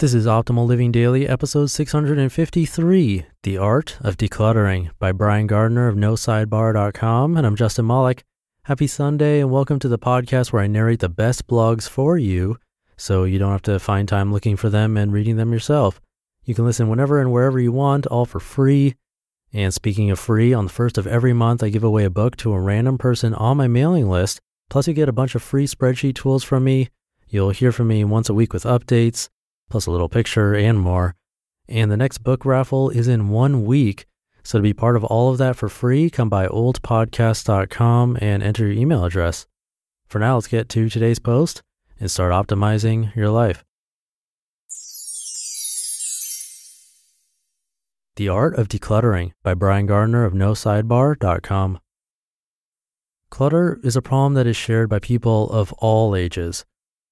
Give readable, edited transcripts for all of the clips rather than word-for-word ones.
This is Optimal Living Daily, episode 653, The Art of Decluttering by Brian Gardner of nosidebar.com, and I'm Justin Mollick. Happy Sunday and welcome to the podcast where I narrate the best blogs for you so you don't have to find time looking for them and reading them yourself. You can listen whenever and wherever you want, all for free. And speaking of free, on the first of every month, I give away a book to a random person on my mailing list. Plus, you get a bunch of free spreadsheet tools from me. You'll hear from me once a week with updates, plus a little picture and more. And the next book raffle is in 1 week. So to be part of all of that for free, come by oldpodcast.com and enter your email address. For now, let's get to today's post and start optimizing your life. The Art of Decluttering by Brian Gardner of nosidebar.com. Clutter is a problem that is shared by people of all ages.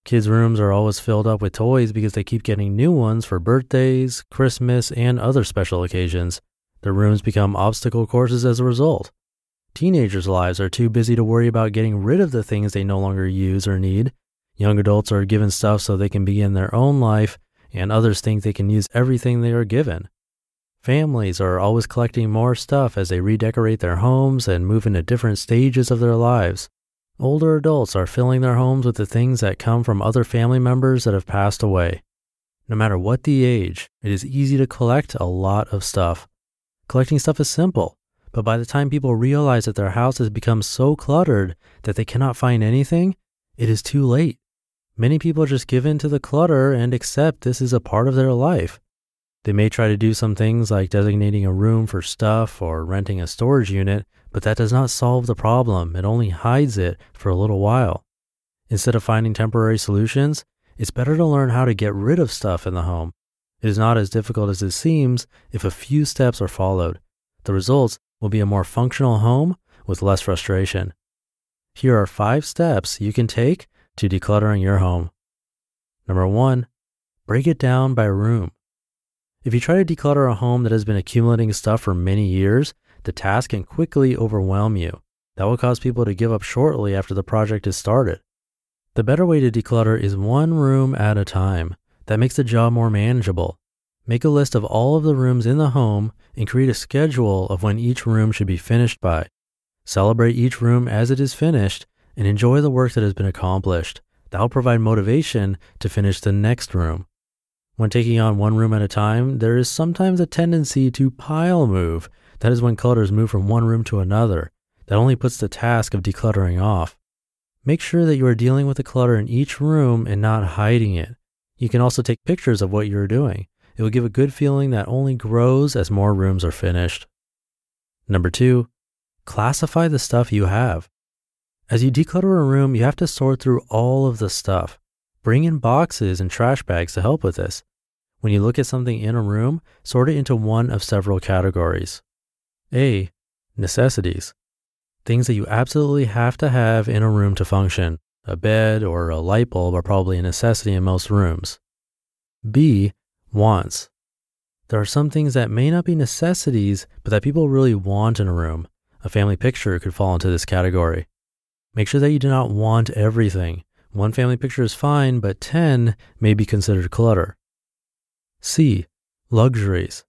Kids' rooms are always filled up with toys because they keep getting new ones for birthdays, Christmas, and other special occasions. Their rooms become obstacle courses as a result. Teenagers' lives are too busy to worry about getting rid of the things they no longer use or need. Young adults are given stuff so they can begin their own life, and others think they can use everything they are given. Families are always collecting more stuff as they redecorate their homes and move into different stages of their lives. Older adults are filling their homes with the things that come from other family members that have passed away. No matter what the age, it is easy to collect a lot of stuff. Collecting stuff is simple, but by the time people realize that their house has become so cluttered that they cannot find anything, it is too late. Many people just give in to the clutter and accept this is a part of their life. They may try to do some things like designating a room for stuff or renting a storage unit, but that does not solve the problem. It only hides it for a little while. Instead of finding temporary solutions, it's better to learn how to get rid of stuff in the home. It is not as difficult as it seems if a few steps are followed. The results will be a more functional home with less frustration. Here are 5 steps you can take to decluttering your home. Number 1, break it down by room. If you try to declutter a home that has been accumulating stuff for many years, the task can quickly overwhelm you. That will cause people to give up shortly after the project is started. The better way to declutter is one room at a time. That makes the job more manageable. Make a list of all of the rooms in the home and create a schedule of when each room should be finished by. Celebrate each room as it is finished and enjoy the work that has been accomplished. That will provide motivation to finish the next room. When taking on one room at a time, there is sometimes a tendency to pile move. That is when clutters move from one room to another. That only puts the task of decluttering off. Make sure that you are dealing with the clutter in each room and not hiding it. You can also take pictures of what you are doing. It will give a good feeling that only grows as more rooms are finished. Number 2, classify the stuff you have. As you declutter a room, you have to sort through all of the stuff. Bring in boxes and trash bags to help with this. When you look at something in a room, sort it into one of several categories. A, necessities. Things that you absolutely have to have in a room to function. A bed or a light bulb are probably a necessity in most rooms. B, wants. There are some things that may not be necessities, but that people really want in a room. A family picture could fall into this category. Make sure that you do not want everything. One family picture is fine, but 10 may be considered clutter. C, luxuries.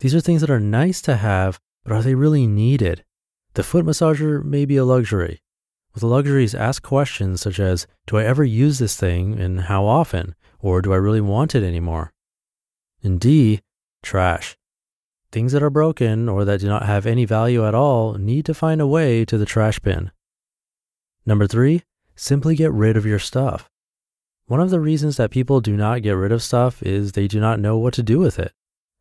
These are things that are nice to have, but are they really needed? The foot massager may be a luxury. With luxuries, ask questions such as, do I ever use this thing and how often? Or do I really want it anymore? And D, trash. Things that are broken or that do not have any value at all need to find a way to the trash bin. Number 3, simply get rid of your stuff. One of the reasons that people do not get rid of stuff is they do not know what to do with it.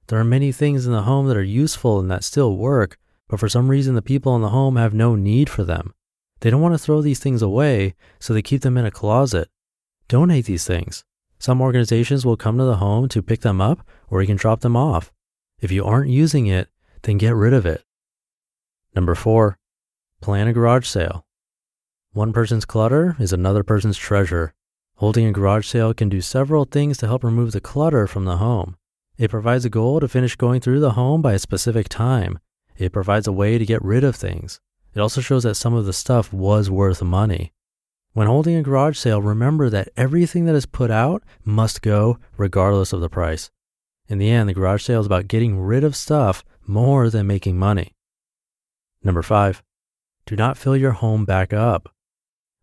There are many things in the home that are useful and that still work, but for some reason the people in the home have no need for them. They don't want to throw these things away, so they keep them in a closet. Donate these things. Some organizations will come to the home to pick them up, or you can drop them off. If you aren't using it, then get rid of it. Number 4, plan a garage sale. One person's clutter is another person's treasure. Holding a garage sale can do several things to help remove the clutter from the home. It provides a goal to finish going through the home by a specific time. It provides a way to get rid of things. It also shows that some of the stuff was worth money. When holding a garage sale, remember that everything that is put out must go regardless of the price. In the end, the garage sale is about getting rid of stuff more than making money. Number 5, do not fill your home back up.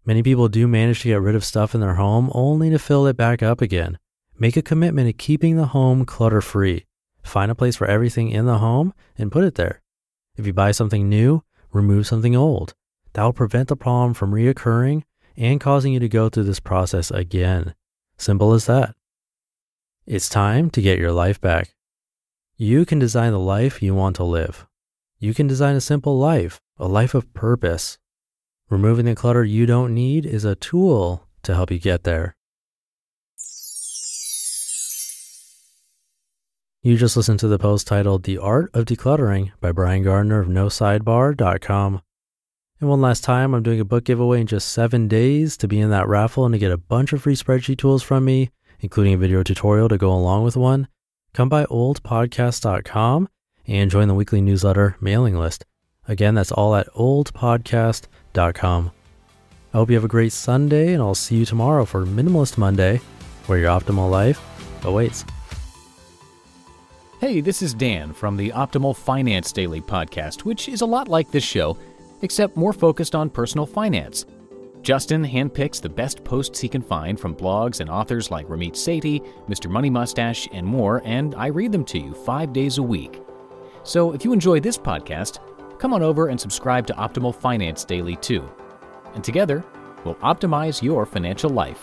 Many people do manage to get rid of stuff in their home only to fill it back up again. Make a commitment to keeping the home clutter-free. Find a place for everything in the home and put it there. If you buy something new, remove something old. That will prevent the problem from reoccurring and causing you to go through this process again. Simple as that. It's time to get your life back. You can design the life you want to live. You can design a simple life, a life of purpose. Removing the clutter you don't need is a tool to help you get there. You just listened to the post titled The Art of Decluttering by Brian Gardner of nosidebar.com. And one last time, I'm doing a book giveaway in just 7 days to be in that raffle and to get a bunch of free spreadsheet tools from me, including a video tutorial to go along with one. Come by oldpodcast.com and join the weekly newsletter mailing list. Again, that's all at oldpodcast.com. I hope you have a great Sunday, and I'll see you tomorrow for Minimalist Monday, where your optimal life awaits. Hey, this is Dan from the Optimal Finance Daily podcast, which is a lot like this show, except more focused on personal finance. Justin handpicks the best posts he can find from blogs and authors like Ramit Sethi, Mr. Money Mustache, and more, and I read them to you 5 days a week. So if you enjoy this podcast, come on over and subscribe to Optimal Finance Daily too. And together, we'll optimize your financial life.